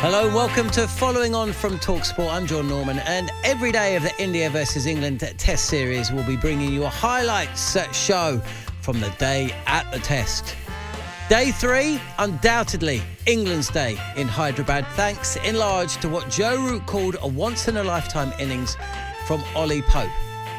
Hello and welcome to Following On from TalkSport. I'm Jon Norman, and every day of the India versus England Test Series we'll be bringing you a highlights show from the day at the Test. Day three, undoubtedly England's day in Hyderabad, thanks in large to what Joe Root called a once-in-a-lifetime innings from Ollie Pope.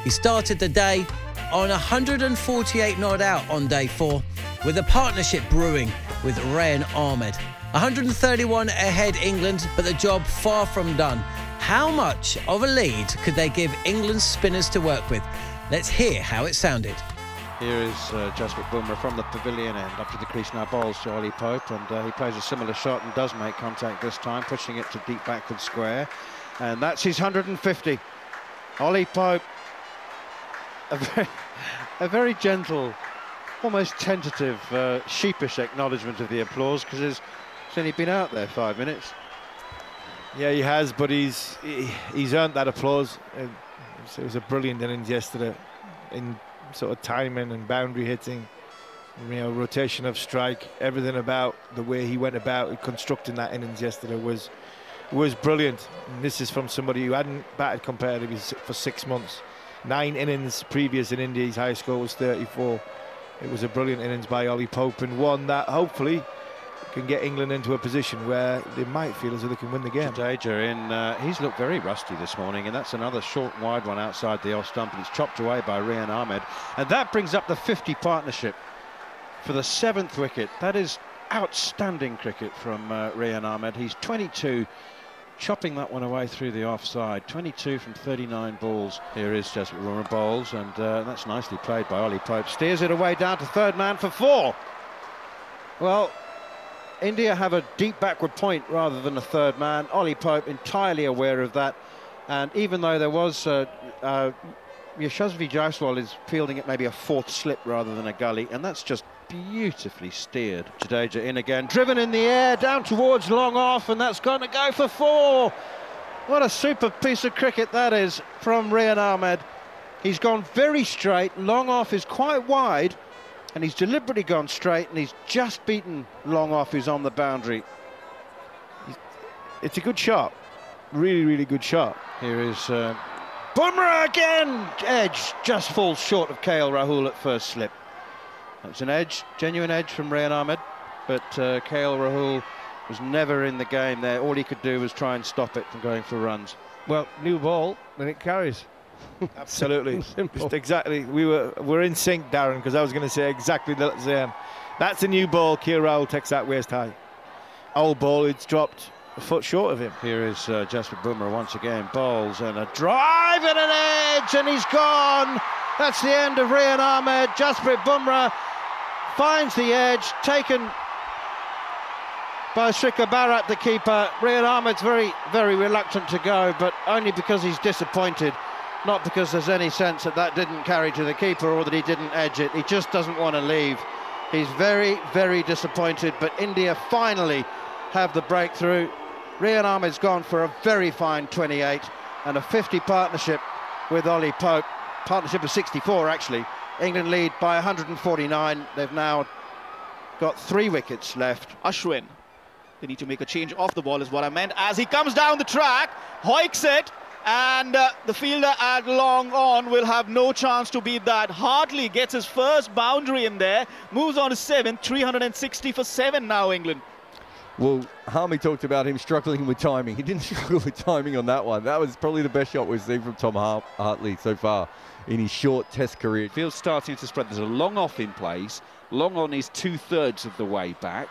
He started the day on 148 not out on day four, with a partnership brewing with Rehan Ahmed. 131 ahead England, but the job far from done. How much of a lead could they give England's spinners to work with? Let's hear how it sounded. Here is Jasprit Bumrah from the pavilion end, up to the crease now, bowls to Ollie Pope, and he plays a similar shot and does make contact this time, pushing it to deep backward square, and that's his 150. Ollie Pope, a very gentle, almost tentative, sheepish acknowledgement of the applause, because there's only been out there 5 minutes. Yeah, he has, but he's earned that applause. It was a brilliant innings yesterday in sort of timing and boundary hitting, rotation of strike, everything about the way he went about constructing that innings yesterday was brilliant. And this is from somebody who hadn't batted competitively for 6 months. 9 innings previous in India, his highest score was 34. It was a brilliant innings by Ollie Pope, and one that hopefully can get England into a position where they might feel as though they can win the game. Jadeja in, he's looked very rusty this morning, and that's another short wide one outside the off stump, and it's chopped away by Rehan Ahmed, and that brings up the 50 partnership for the 7th wicket. That is outstanding cricket from Rehan Ahmed. He's 22, chopping that one away through the offside. 22 from 39 balls. Here is Jasprit Bumrah, bowls, and that's nicely played by Ollie Pope. Steers it away down to third man for 4. Well, India have a deep backward point rather than a third man. Ollie Pope entirely aware of that, and even though there was Yashasvi Jaiswal is fielding at maybe a 4th slip rather than a gully, and that's just beautifully steered. Jadeja in again, driven in the air, down towards long off, and that's going to go for 4. What a super piece of cricket that is from Rehan Ahmed. He's gone very straight, long off is quite wide, and he's deliberately gone straight, and he's just beaten long off who's on the boundary. It's a good shot, really, really good shot. Here is Bumrah again, edge, just falls short of KL Rahul at first slip. That's an edge, genuine edge from Rehan Ahmed, but KL Rahul was never in the game there. All he could do was try and stop it from going for runs. Well, new ball, then it carries. Absolutely. Just exactly. We're in sync, Darren, because I was going to say exactly the same. That's a new ball. KL Rahul takes that waist high. Old ball, it's dropped a foot short of him. Here is Jasprit Bumrah once again. Bowls and a drive and an edge, and he's gone. That's the end of Rehan Ahmed. Jasprit Bumrah finds the edge, taken by Srikar Bharat, the keeper. Rehan Ahmed's very, very reluctant to go, but only because he's disappointed, not because there's any sense that didn't carry to the keeper or that he didn't edge it. He just doesn't want to leave. He's very, very disappointed, but India finally have the breakthrough. Rehan Ahmed's gone for a very fine 28 and a 50 partnership with Ollie Pope. Partnership of 64, actually. England lead by 149. They've now got 3 wickets left. Ashwin, they need to make a change off the ball is what I meant, as he comes down the track, hoiks it, and the fielder at long on will have no chance to beat that. Hartley gets his first boundary in there, moves on to 7, 360 for 7 now, England. Well, Harmy talked about him struggling with timing. He didn't struggle with timing on that one. That was probably the best shot we've seen from Tom Hartley so far in his short test career. Field's starting to spread. There's a long off in place. Long on is two-thirds of the way back.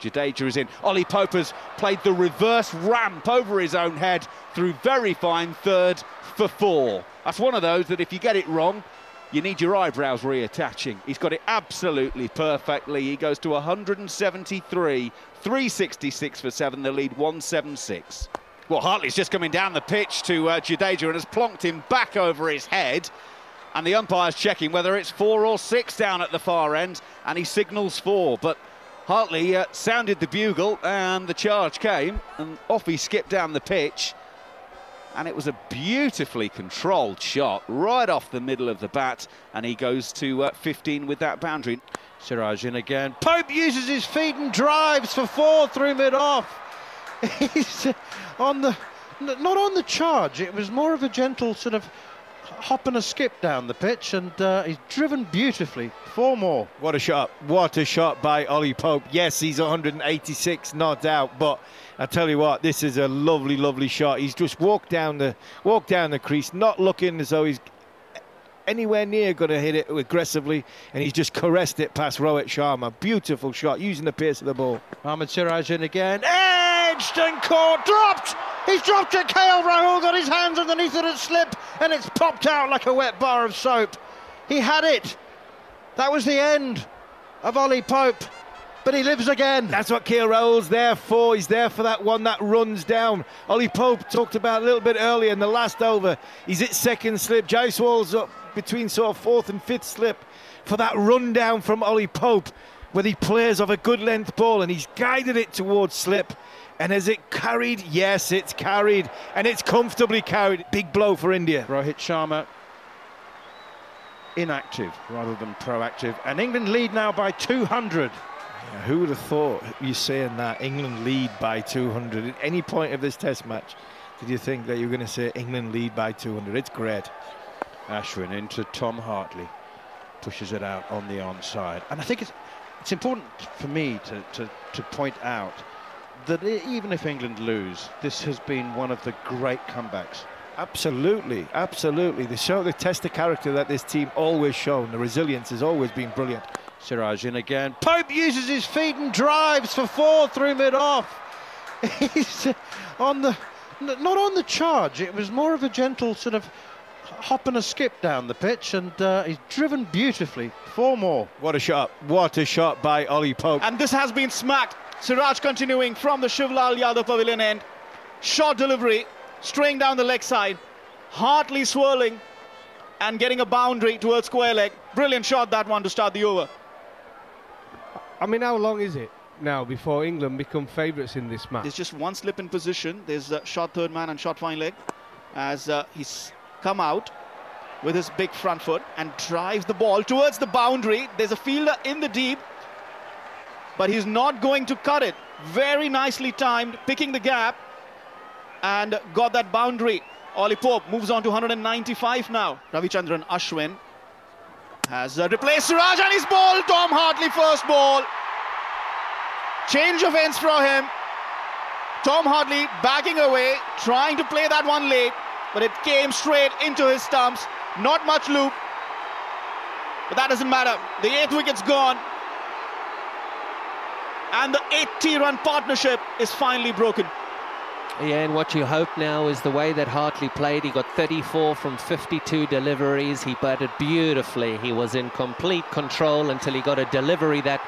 Jadeja is in. Ollie Pope has played the reverse ramp over his own head through very fine third for 4. That's one of those that if you get it wrong, you need your eyebrows reattaching. He's got it absolutely perfectly. He goes to 173, 366 for 7, the lead 176. Well, Hartley's just coming down the pitch to Jadeja and has plonked him back over his head. And the umpire's checking whether it's 4 or 6 down at the far end, and he signals 4. But Hartley sounded the bugle and the charge came, and off he skipped down the pitch. And it was a beautifully controlled shot right off the middle of the bat, and he goes to 15 with that boundary. Siraj in again. Pope uses his feet and drives for 4 through mid-off. He's not on the charge. It was more of a gentle sort of hop and a skip down the pitch, and he's driven beautifully. 4 more. What a shot. What a shot by Ollie Pope. Yes, he's 186, no doubt, but I tell you what, this is a lovely, lovely shot. He's just walked down the crease, not looking as though he's anywhere near going to hit it aggressively, and he's just caressed it past Rohit Sharma. Beautiful shot, using the pace of the ball. Mohammed Siraj in again. Edged and caught, dropped! He's dropped it, KL Rahul got his hands underneath it at slip, and it's popped out like a wet bar of soap. He had it. That was the end of Ollie Pope. But he lives again. That's what KL Rahul's there for. He's there for that one that runs down. Ollie Pope talked about a little bit earlier in the last over. He's at second slip. Jaiswal's up between sort of 4th and 5th slip for that run down from Ollie Pope, where he plays off a good length ball and he's guided it towards slip. And is it carried? Yes, it's carried. And it's comfortably carried. Big blow for India. Rohit Sharma inactive rather than proactive. And England lead now by 200. Yeah, who would have thought you saying that? England lead by 200. At any point of this test match, did you think that you were going to say England lead by 200? It's great. Ashwin into Tom Hartley. Pushes it out on the onside. And I think it's important for me to point out that even if England lose, this has been one of the great comebacks. Absolutely, absolutely. They test the character that this team always shown. The resilience has always been brilliant. Siraj in again. Pope uses his feet and drives for 4 through mid-off. He's not on the charge. It was more of a gentle sort of hop and a skip down the pitch, and he's driven beautifully. 4 more. What a shot. What a shot by Ollie Pope. And this has been smacked. Siraj continuing from the Shivlal Yadav pavilion end. Short delivery, straying down the leg side. Hartley swirling and getting a boundary towards square leg. Brilliant shot, that one, to start the over. I mean, how long is it now before England become favourites in this match? There's just one slip in position. There's a short third man and short fine leg as he's come out with his big front foot and drives the ball towards the boundary. There's a fielder in the deep, but he's not going to cut it. Very nicely timed, picking the gap and got that boundary. Ollie Pope moves on to 195 now. Ravichandran Ashwin has replaced Siraj and his ball. Tom Hartley first ball. Change of ends for him. Tom Hartley backing away, trying to play that one late, but it came straight into his stumps. Not much loop, but that doesn't matter. The 8th wicket's gone. And the 80-run partnership is finally broken. Yeah, and what you hope now is the way that Hartley played. He got 34 from 52 deliveries. He batted beautifully. He was in complete control until he got a delivery that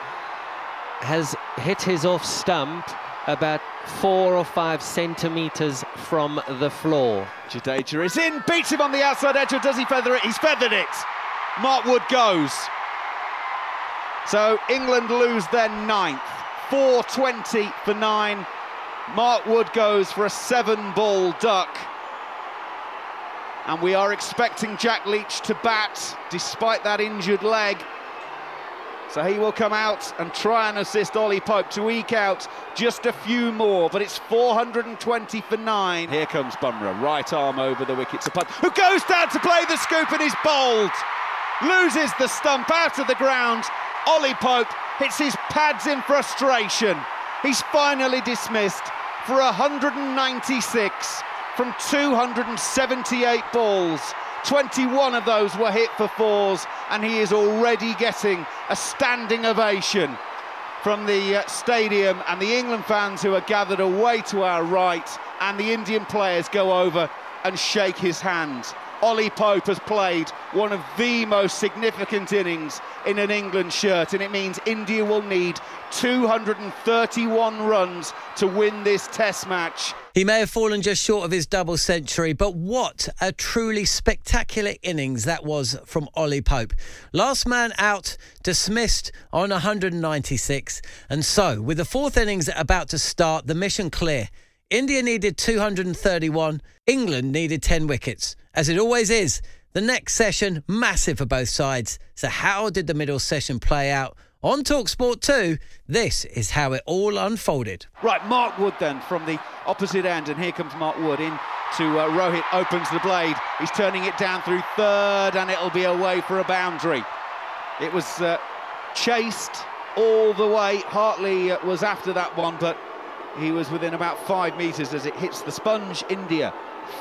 has hit his off stump about 4 or 5 centimetres from the floor. Jadeja is in, beats him on the outside edge, or does he feather it? He's feathered it. Mark Wood goes. So England lose their 9th. 4.20 for 9. Mark Wood goes for a 7-ball duck. And we are expecting Jack Leach to bat, despite that injured leg. So he will come out and try and assist Ollie Pope to eke out just a few more, but it's 420 for 9. Here comes Bumrah, right arm over the wicket to Pope, who goes down to play the scoop and is bowled. Loses the stump out of the ground. Ollie Pope hits his pads in frustration. He's finally dismissed for 196 from 278 balls. 21 of those were hit for fours, and he is already getting a standing ovation from the stadium, and the England fans who are gathered away to our right, and the Indian players go over and shake his hand. Ollie Pope has played one of the most significant innings in an England shirt, and it means India will need 231 runs to win this Test match. He may have fallen just short of his double century, but what a truly spectacular innings that was from Ollie Pope. Last man out, dismissed on 196, and so with the fourth innings about to start, the mission clear. India needed 231, England needed 10 wickets. As it always is, the next session, massive for both sides. So how did the middle session play out? On TalkSport 2, this is how it all unfolded. Right, Mark Wood then from the opposite end, and here comes Mark Wood in to Rohit, opens the blade. He's turning it down through third, and it'll be away for a boundary. It was chased all the way. Hartley was after that one, but he was within about 5 metres as it hits the sponge. India,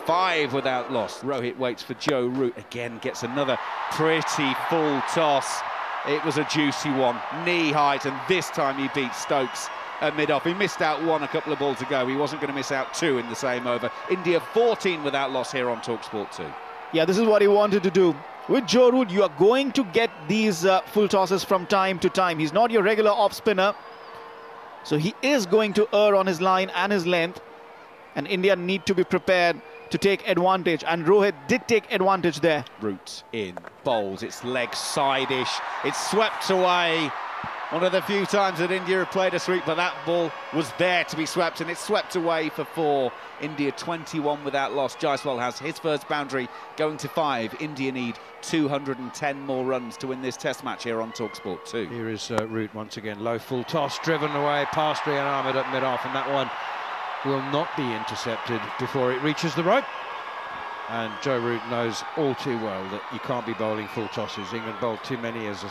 5 without loss. Rohit waits for Joe Root. Again, gets another pretty full toss. It was a juicy one, knee height, and this time he beat Stokes at mid-off. He missed out one a couple of balls ago. He wasn't going to miss out two in the same over. India, 14 without loss here on TalkSport 2. Yeah, this is what he wanted to do. With Joe Root, you are going to get these full tosses from time to time. He's not your regular off-spinner. So he is going to err on his line and his length, and India need to be prepared to take advantage, and Rohit did take advantage there. Root in, bowls, it's leg side-ish, it's swept away. One of the few times that India have played a sweep, but that ball was there to be swept, and it's swept away for 4. India 21 without loss. Jaiswal has his first boundary, going to 5. India need 210 more runs to win this Test match here on TalkSport 2. Here is Root once again, low full toss, driven away past Rehan Ahmed at mid-off, and that one will not be intercepted before it reaches the rope. And Joe Root knows all too well that you can't be bowling full tosses. England bowled too many as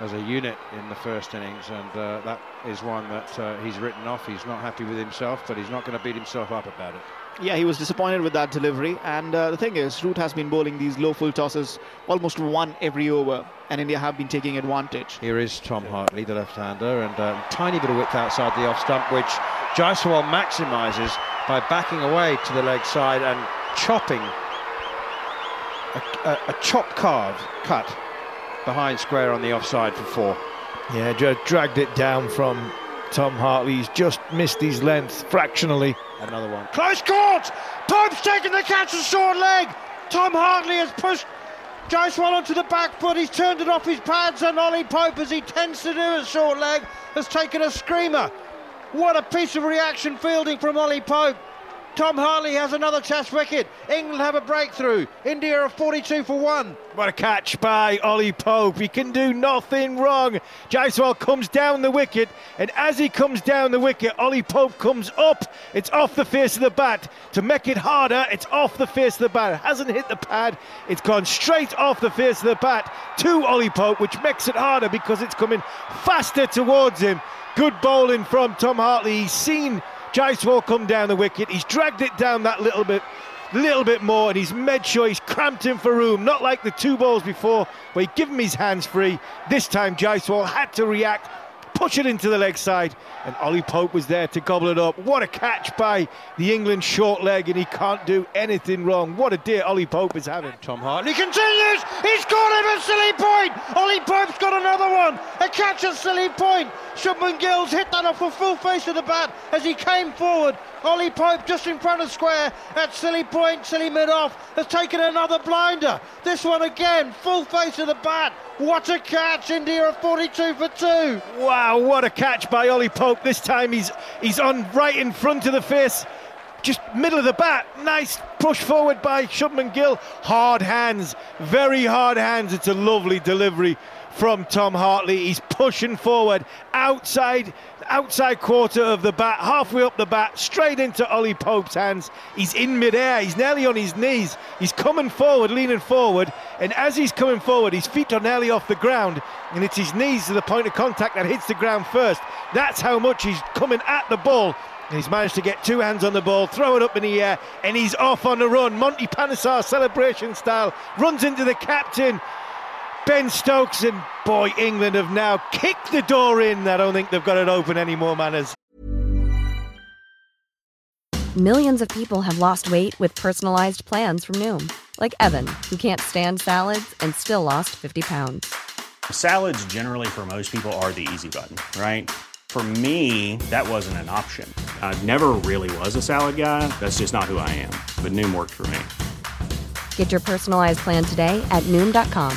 a unit in the first innings, and that is one that he's written off. He's not happy with himself, but he's not going to beat himself up about it. Yeah, he was disappointed with that delivery, and the thing is, Root has been bowling these low full tosses almost one every over, and India have been taking advantage. Here is Tom Hartley, the left-hander, and a tiny bit of width outside the off stump, which Jaiswal maximises by backing away to the leg side and chopping a chop-carve cut behind square on the offside for 4. Yeah, dragged it down from Tom Hartley. He's just missed his length fractionally. Another one. Close caught! Pope's taking the catch and short leg! Tom Hartley has pushed Jaiswal onto the back foot. He's turned it off his pads, and Ollie Pope, as he tends to do at short leg, has taken a screamer. What a piece of reaction fielding from Ollie Pope. Tom Hartley has another Test wicket. England have a breakthrough. India are 42 for 1. What a catch by Ollie Pope. He can do nothing wrong. Jaiswal comes down the wicket, and as he comes down the wicket, Ollie Pope comes up. It's off the face of the bat. To make it harder, it's off the face of the bat. It hasn't hit the pad. It's gone straight off the face of the bat to Ollie Pope, which makes it harder because it's coming faster towards him. Good bowling from Tom Hartley. He's seen Jaiswal come down the wicket, he's dragged it down that little bit more, and he's made sure he's cramped him for room, not like the 2 balls before, where he gave him his hands free. This time Jaiswal had to react, push it into the leg side, and Ollie Pope was there to gobble it up. What a catch by the England short leg, and he can't do anything wrong. What a day Ollie Pope is having. Tom Hartley continues, he's caught him at silly point. Ollie Pope's got another one, a catch at silly point. Shubman Gill's hit that off a full face of the bat as he came forward. Ollie Pope just in front of square at silly point, silly mid-off, has taken another blinder. This one again, full face of the bat. What a catch, India are 42 for 2. Wow, what a catch by Ollie Pope. This time he's on right in front of the face, just middle of the bat. Nice push forward by Shubman Gill. Hard hands, very hard hands. It's a lovely delivery from Tom Hartley. He's pushing forward outside quarter of the bat, halfway up the bat, straight into Ollie Pope's hands. He's in mid-air, he's nearly on his knees. He's coming forward, leaning forward, and as he's coming forward, his feet are nearly off the ground, and it's his knees to the point of contact that hits the ground first. That's how much he's coming at the ball. And he's managed to get two hands on the ball, throw it up in the air, and he's off on the run. Monty Panesar, celebration style, runs into the captain, Ben Stokes, and boy, England have now kicked the door in. I don't think they've got it open anymore, Manners. Millions of people have lost weight with personalized plans from Noom, like Evan, who can't stand salads and still lost 50 pounds. Salads generally for most people are the easy button, right? For me, that wasn't an option. I never really was a salad guy. That's just not who I am. But Noom worked for me. Get your personalized plan today at Noom.com.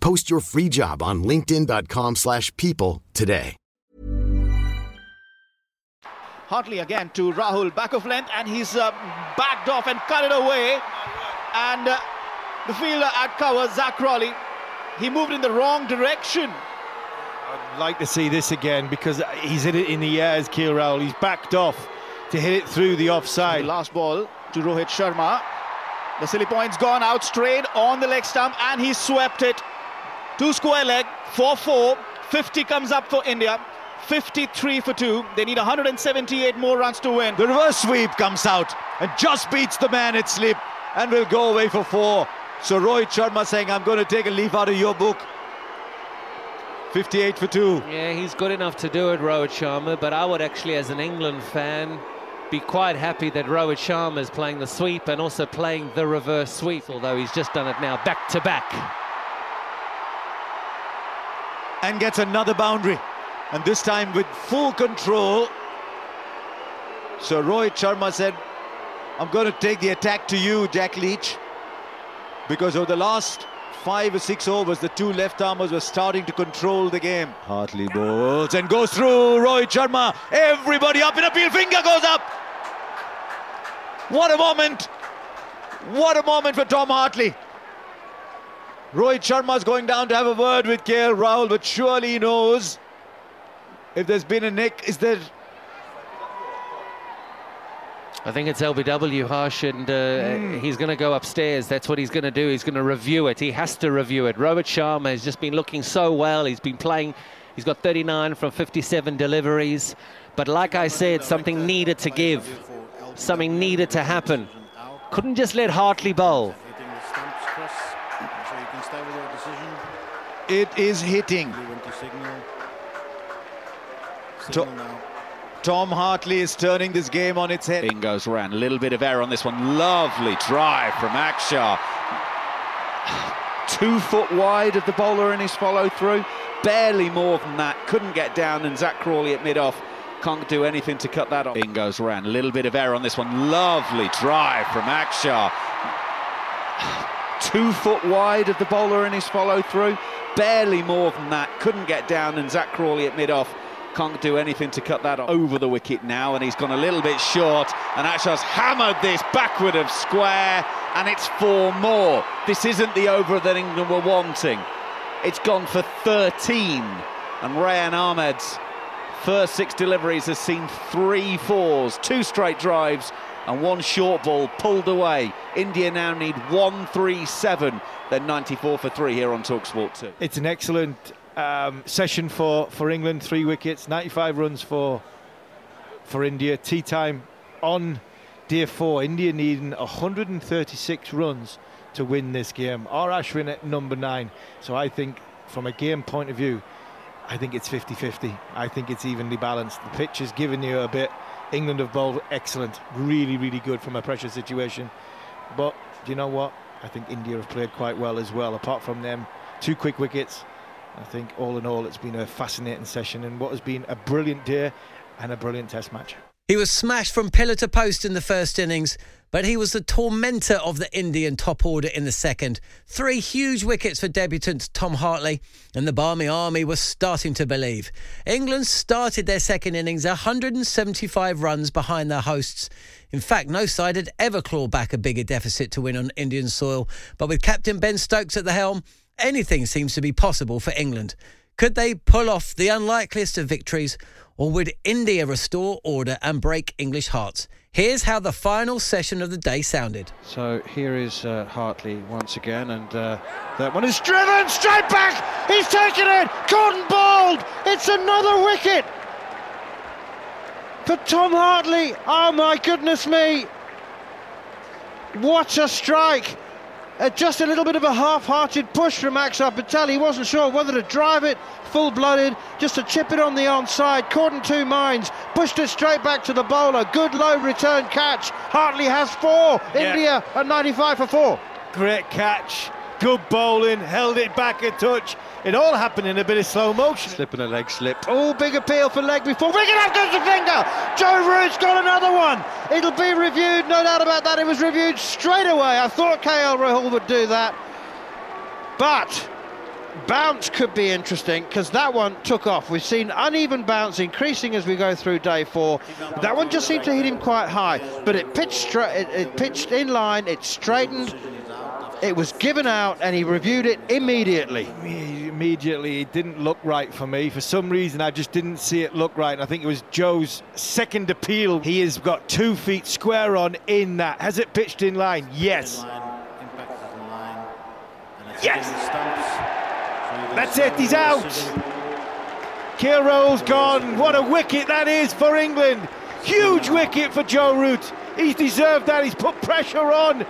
Post your free job on linkedin.com/people today. Hartley again to Rahul, back of length, and he's backed off and cut it away. And the fielder at cover, Zach Crawley, he moved in the wrong direction. I'd like to see this again because he's hit it in the air as KL Rahul. He's backed off to hit it through the offside. The last ball to Rohit Sharma. The silly point's gone out straight on the leg stump, and he swept it. Two square leg, 4-4, 50 comes up for India, 53 for 2. They need 178 more runs to win. The reverse sweep comes out and just beats the man at slip and will go away for 4. So Rohit Sharma saying, I'm going to take a leaf out of your book. 58 for 2. Yeah, he's good enough to do it, Rohit Sharma, but I would actually, as an England fan, be quite happy that Rohit Sharma is playing the sweep and also playing the reverse sweep, although he's just done it now back to back. And gets another boundary, and this time with full control. So Rohit Sharma said, I'm going to take the attack to you, Jack Leach, because over the last 5 or 6 overs, the two left-armers were starting to control the game. Hartley bowls and goes through Rohit Sharma. Everybody up in appeal, finger goes up. What a moment. What a moment for Tom Hartley. Rohit Sharma's going down to have a word with KL Rahul, but surely he knows if there's been a nick. Is there? I think it's LBW, Harsh, and he's going to go upstairs. That's what he's going to do. He's going to review it. He has to review it. Rohit Sharma has just been looking so well. He's been playing. He's got 39 from 57 deliveries. But like I said, something needed to give. Something needed to happen. Couldn't just let Hartley bowl. It is hitting. Tom Hartley is turning this game on its head. In goes Ran. A little bit of error on this one. Lovely drive from Axar. 2 foot wide of the bowler in his follow-through. Barely more than that. Couldn't get down, and Zach Crawley at mid-off. Can't do anything to cut that off. In goes Ran. A little bit of error on this one. Lovely drive from Axar. 2 foot wide of the bowler in his follow-through. Barely more than that. Couldn't get down, and Zach Crawley at mid-off. Can't do anything to cut that off. Over the wicket now, and he's gone a little bit short, and Ashar's hammered this backward of square, and it's four more. This isn't the over that England were wanting. It's gone for 13, and Rehan Ahmed's first six deliveries has seen 3 fours, 2 straight drives, and 1 short ball pulled away. India now need 137. They're 94 for 3 here on TalkSport 2. It's an excellent session for England. 3 wickets, 95 runs for India. Tea time on day 4. India needing 136 runs to win this game. Or Ashwin at number 9. So I think from a game point of view, I think it's 50-50. I think it's evenly balanced. The pitch has given you a bit. England have bowled excellent, really, really good from a pressure situation. But do you know what? I think India have played quite well as well. Apart from them, 2 quick wickets. I think all in all, it's been a fascinating session and what has been a brilliant day and a brilliant test match. He was smashed from pillar to post in the first innings, but he was the tormentor of the Indian top order in the second. 3 huge wickets for debutant Tom Hartley, and the Barmy Army was starting to believe. England started their second innings 175 runs behind their hosts. In fact, no side had ever clawed back a bigger deficit to win on Indian soil, but with captain Ben Stokes at the helm, anything seems to be possible for England. Could they pull off the unlikeliest of victories, or would India restore order and break English hearts? Here's how the final session of the day sounded. So here is Hartley once again, and that one is driven straight back. He's taken it, caught and bowled. It's another wicket for Tom Hartley. Oh my goodness me! What a strike! Just a little bit of a half-hearted push from Axar Patel. He wasn't sure whether to drive it full-blooded, just to chip it on the onside. Caught in two minds, pushed it straight back to the bowler. Good low return catch. Hartley has 4. Yeah. India at 95 for 4. Great catch. Good bowling. Held it back a touch. It all happened in a bit of slow motion. Slip and a leg slip. Oh, big appeal for leg before. Wicket up goes the finger. Joe Root's got another one. It'll be reviewed, no doubt about that. It was reviewed straight away. I thought KL Rahul would do that. But bounce could be interesting because that one took off. We've seen uneven bounce increasing as we go through day 4. That one just seemed to hit him quite high, but it pitched it pitched in line. It straightened. It was given out and he reviewed it immediately. It didn't look right for me. For some reason, I just didn't see it look right. And I think it was Joe's second appeal. He has got 2 feet square on in that. Has it pitched in line? Yes. Yes! That's it, he's out. Kill roll's gone. What a wicket that is for England. Huge wicket for Joe Root. He's deserved that. He's put pressure on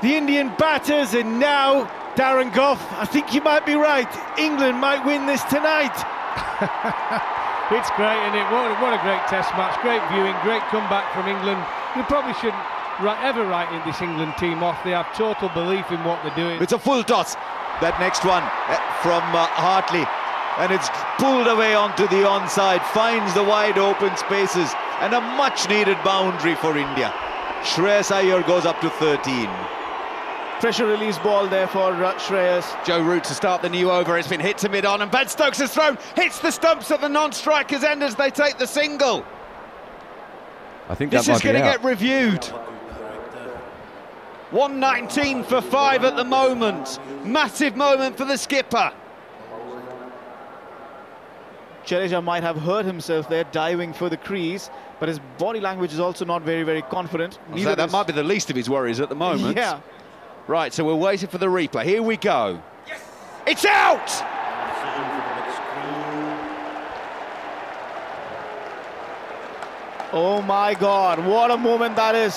the Indian batters, and now Darren Goff, I think you might be right. England might win this tonight. It's great, isn't it? What a great test match, great viewing, great comeback from England. They probably shouldn't ever write this England team off. They have total belief in what they're doing. It's a full toss, that next one from Hartley, and it's pulled away onto the onside, finds the wide open spaces, and a much needed boundary for India. Shreyas Iyer goes up to 13. Pressure release ball there for Shreyas. Joe Root to start the new over. It's been hit to mid-on, and Ben Stokes has thrown. Hits the stumps at the non-striker's end as they take the single. I think this is going to get reviewed. 119 for 5 at the moment. Massive moment for the skipper. Jadeja might have hurt himself there, diving for the crease, but his body language is also not very, very confident. That might be the least of his worries at the moment. Yeah. Right, so we're waiting for the replay. Here we go. Yes! It's out! Oh my God, what a moment that is.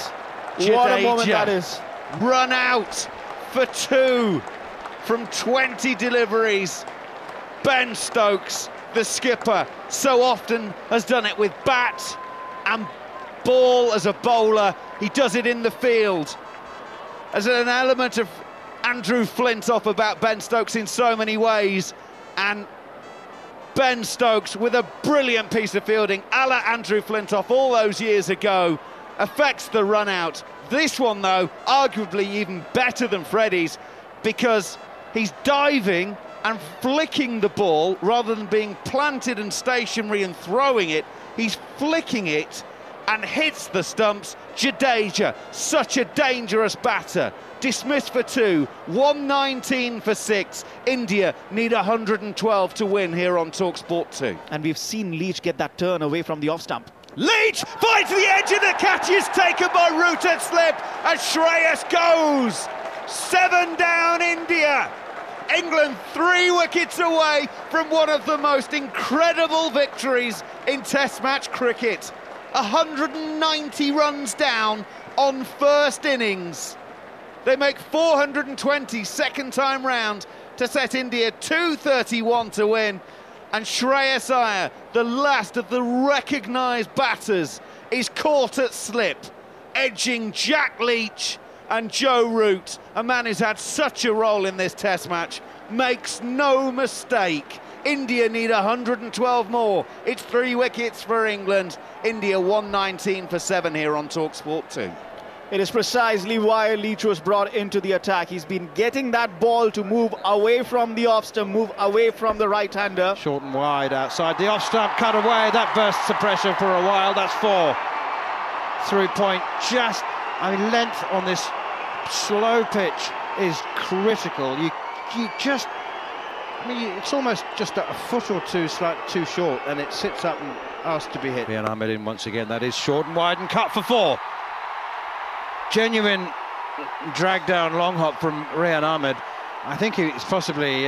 Jadeja. What a moment that is. Run out for 2 from 20 deliveries. Ben Stokes, the skipper, so often has done it with bat and ball as a bowler. He does it in the field. There's an element of Andrew Flint off about Ben Stokes in so many ways, and Ben Stokes with a brilliant piece of fielding a la Andrew Flint off all those years ago affects the run out. This one though, arguably even better than Freddie's, because he's diving and flicking the ball rather than being planted and stationary and throwing it. He's flicking it and hits the stumps. Jadeja, such a dangerous batter. Dismissed for two, 119 for six. India need 112 to win here on TalkSport 2. And we've seen Leach get that turn away from the off stump. Leach finds the edge and the catch is taken by Root and slip, and Shreyas goes. 7 down India. England 3 wickets away from one of the most incredible victories in Test match cricket. 190 runs down on first innings. They make 420 second time round to set India 231 to win. And Shreyas Iyer, the last of the recognised batters, is caught at slip, edging Jack Leach. And Joe Root, a man who's had such a role in this Test match, makes no mistake. India need 112 more. It's 3 wickets for England. India 119 for 7 here on TalkSport 2. It is precisely why Leach was brought into the attack. He's been getting that ball to move away from the off stump, move away from the right-hander. Short and wide outside. The off stump cut away. That bursts the pressure for a while. That's 4. Through point. Length on this slow pitch is critical. It's almost just a foot or two too short, and it sits up and asked to be hit. Rehan Ahmed in once again. That is short and wide and cut for 4. Genuine drag down long hop from Rehan Ahmed. I think it's possibly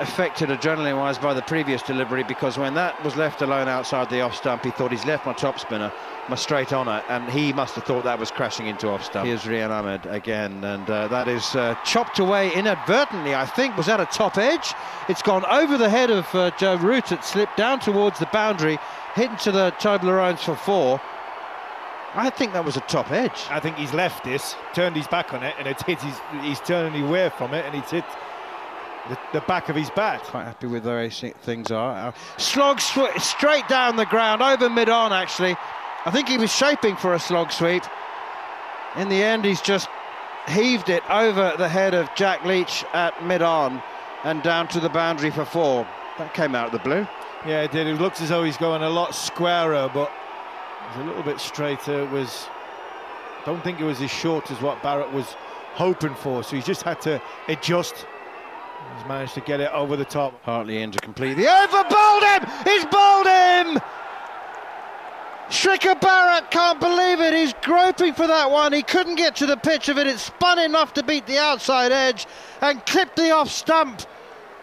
affected adrenaline-wise by the previous delivery, because when that was left alone outside the off stump, he thought, he's left my top spinner, my straight honour, and he must have thought that was crashing into off stump. Here's Rehan Ahmed again, and that is chopped away inadvertently, I think. Was that a top edge? It's gone over the head of Joe Root. It slipped down towards the boundary, hit into the Toblerones for 4. I think that was a top edge. I think he's left this, turned his back on it, and it's hit his, he's turned away from it, and it's hit the back of his bat. Quite happy with the way things are. Slog straight down the ground, over mid-on actually. I think he was shaping for a slog sweep. In the end, he's just heaved it over the head of Jack Leach at mid-on and down to the boundary for 4. That came out of the blue. Yeah, it did. It looks as though he's going a lot squarer, but it was a little bit straighter. Don't think it was as short as what Bharat was hoping for, so he just had to adjust. He's managed to get it over the top. Hartley in to complete the over. Bowled him! He's bowled him! Srikar Bharat can't believe it. He's groping for that one. He couldn't get to the pitch of it. It spun enough to beat the outside edge and clipped the off stump.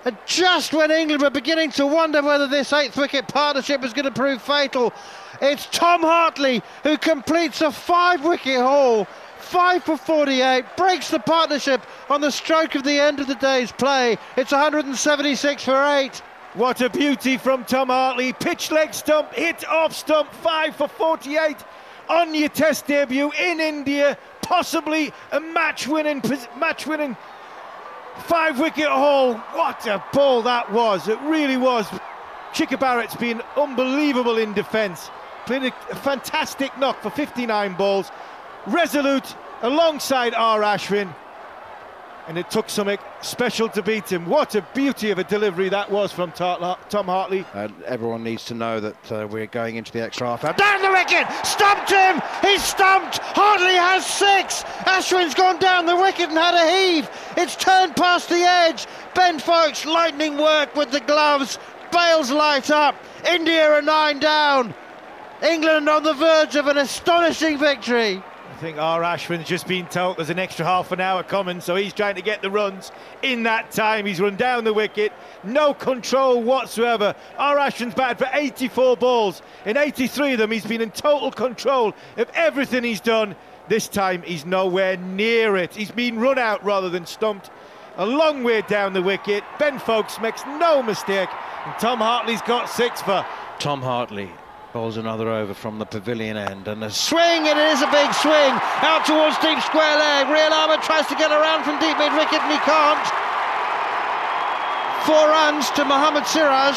And just when England were beginning to wonder whether this 8th wicket partnership was going to prove fatal, it's Tom Hartley who completes a 5-wicket haul. 5 for 48, breaks the partnership on the stroke of the end of the day's play. It's 176 for 8. What a beauty from Tom Hartley. Pitch leg stump, hit off stump, 5 for 48 on your Test debut in India. Possibly a match-winning 5-wicket haul. What a ball that was. It really was. Srikar Bharat's been unbelievable in defence. Played a fantastic knock for 59 balls. Resolute alongside R. Ashwin, and it took something special to beat him. What a beauty of a delivery that was from Tom Hartley. Everyone needs to know that we're going into the extra half hour. Down the wicket! Stumped him! He's stumped! Hartley has 6! Ashwin's gone down the wicket and had a heave. It's turned past the edge. Ben Foakes, lightning work with the gloves. Bales light up. India are 9 down. England on the verge of an astonishing victory. I think R. Ashwin's just been told there's an extra half an hour coming, so he's trying to get the runs in that time. He's run down the wicket, no control whatsoever. R. Ashwin's batted for 84 balls. In 83 of them, he's been in total control of everything he's done. This time, he's nowhere near it. He's been run out rather than stumped. A long way down the wicket. Ben Foakes makes no mistake. And Tom Hartley's got 6 for... Tom Hartley bowls another over from the pavilion end, and a swing, and it is a big swing out towards deep square leg. Rehan Ahmed tries to get around from deep mid wicket and he can't. 4 runs to Mohammed Siraj.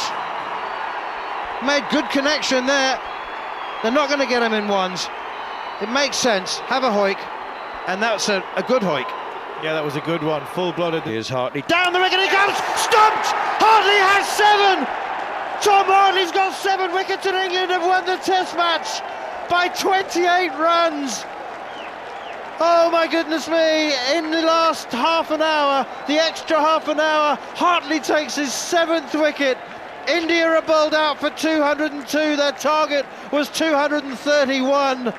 Made good connection there. They're not going to get him in ones. It makes sense. Have a hoik, and that's a good hoik. Yeah, that was a good one. Full-blooded. Here's Hartley. Down the wicket he comes. Stumped. Hartley has 7. Tom Hartley's got 7 wickets and England have won the Test match by 28 runs. Oh my goodness me, in the last half an hour, the extra half an hour, Hartley takes his 7th wicket. India are bowled out for 202, their target was 231.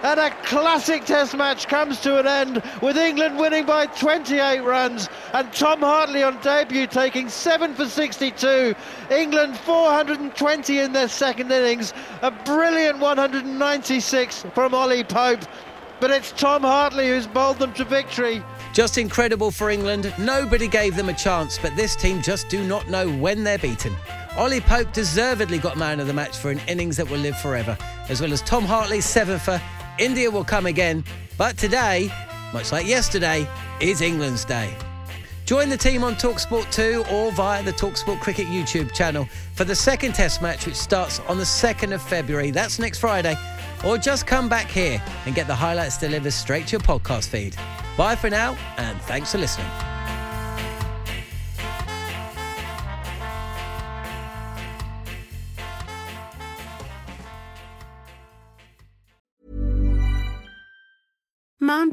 And a classic Test match comes to an end with England winning by 28 runs and Tom Hartley on debut taking 7 for 62. England 420 in their second innings, a brilliant 196 from Ollie Pope. But it's Tom Hartley who's bowled them to victory. Just incredible for England. Nobody gave them a chance, but this team just do not know when they're beaten. Ollie Pope deservedly got man of the match for an innings that will live forever, as well as Tom Hartley's 7 for. India will come again, but today, much like yesterday, is England's day. Join the team on TalkSport 2 or via the TalkSport Cricket YouTube channel for the second Test match, which starts on the 2nd of February. That's next Friday. Or just come back here and get the highlights delivered straight to your podcast feed. Bye for now, and thanks for listening. Mom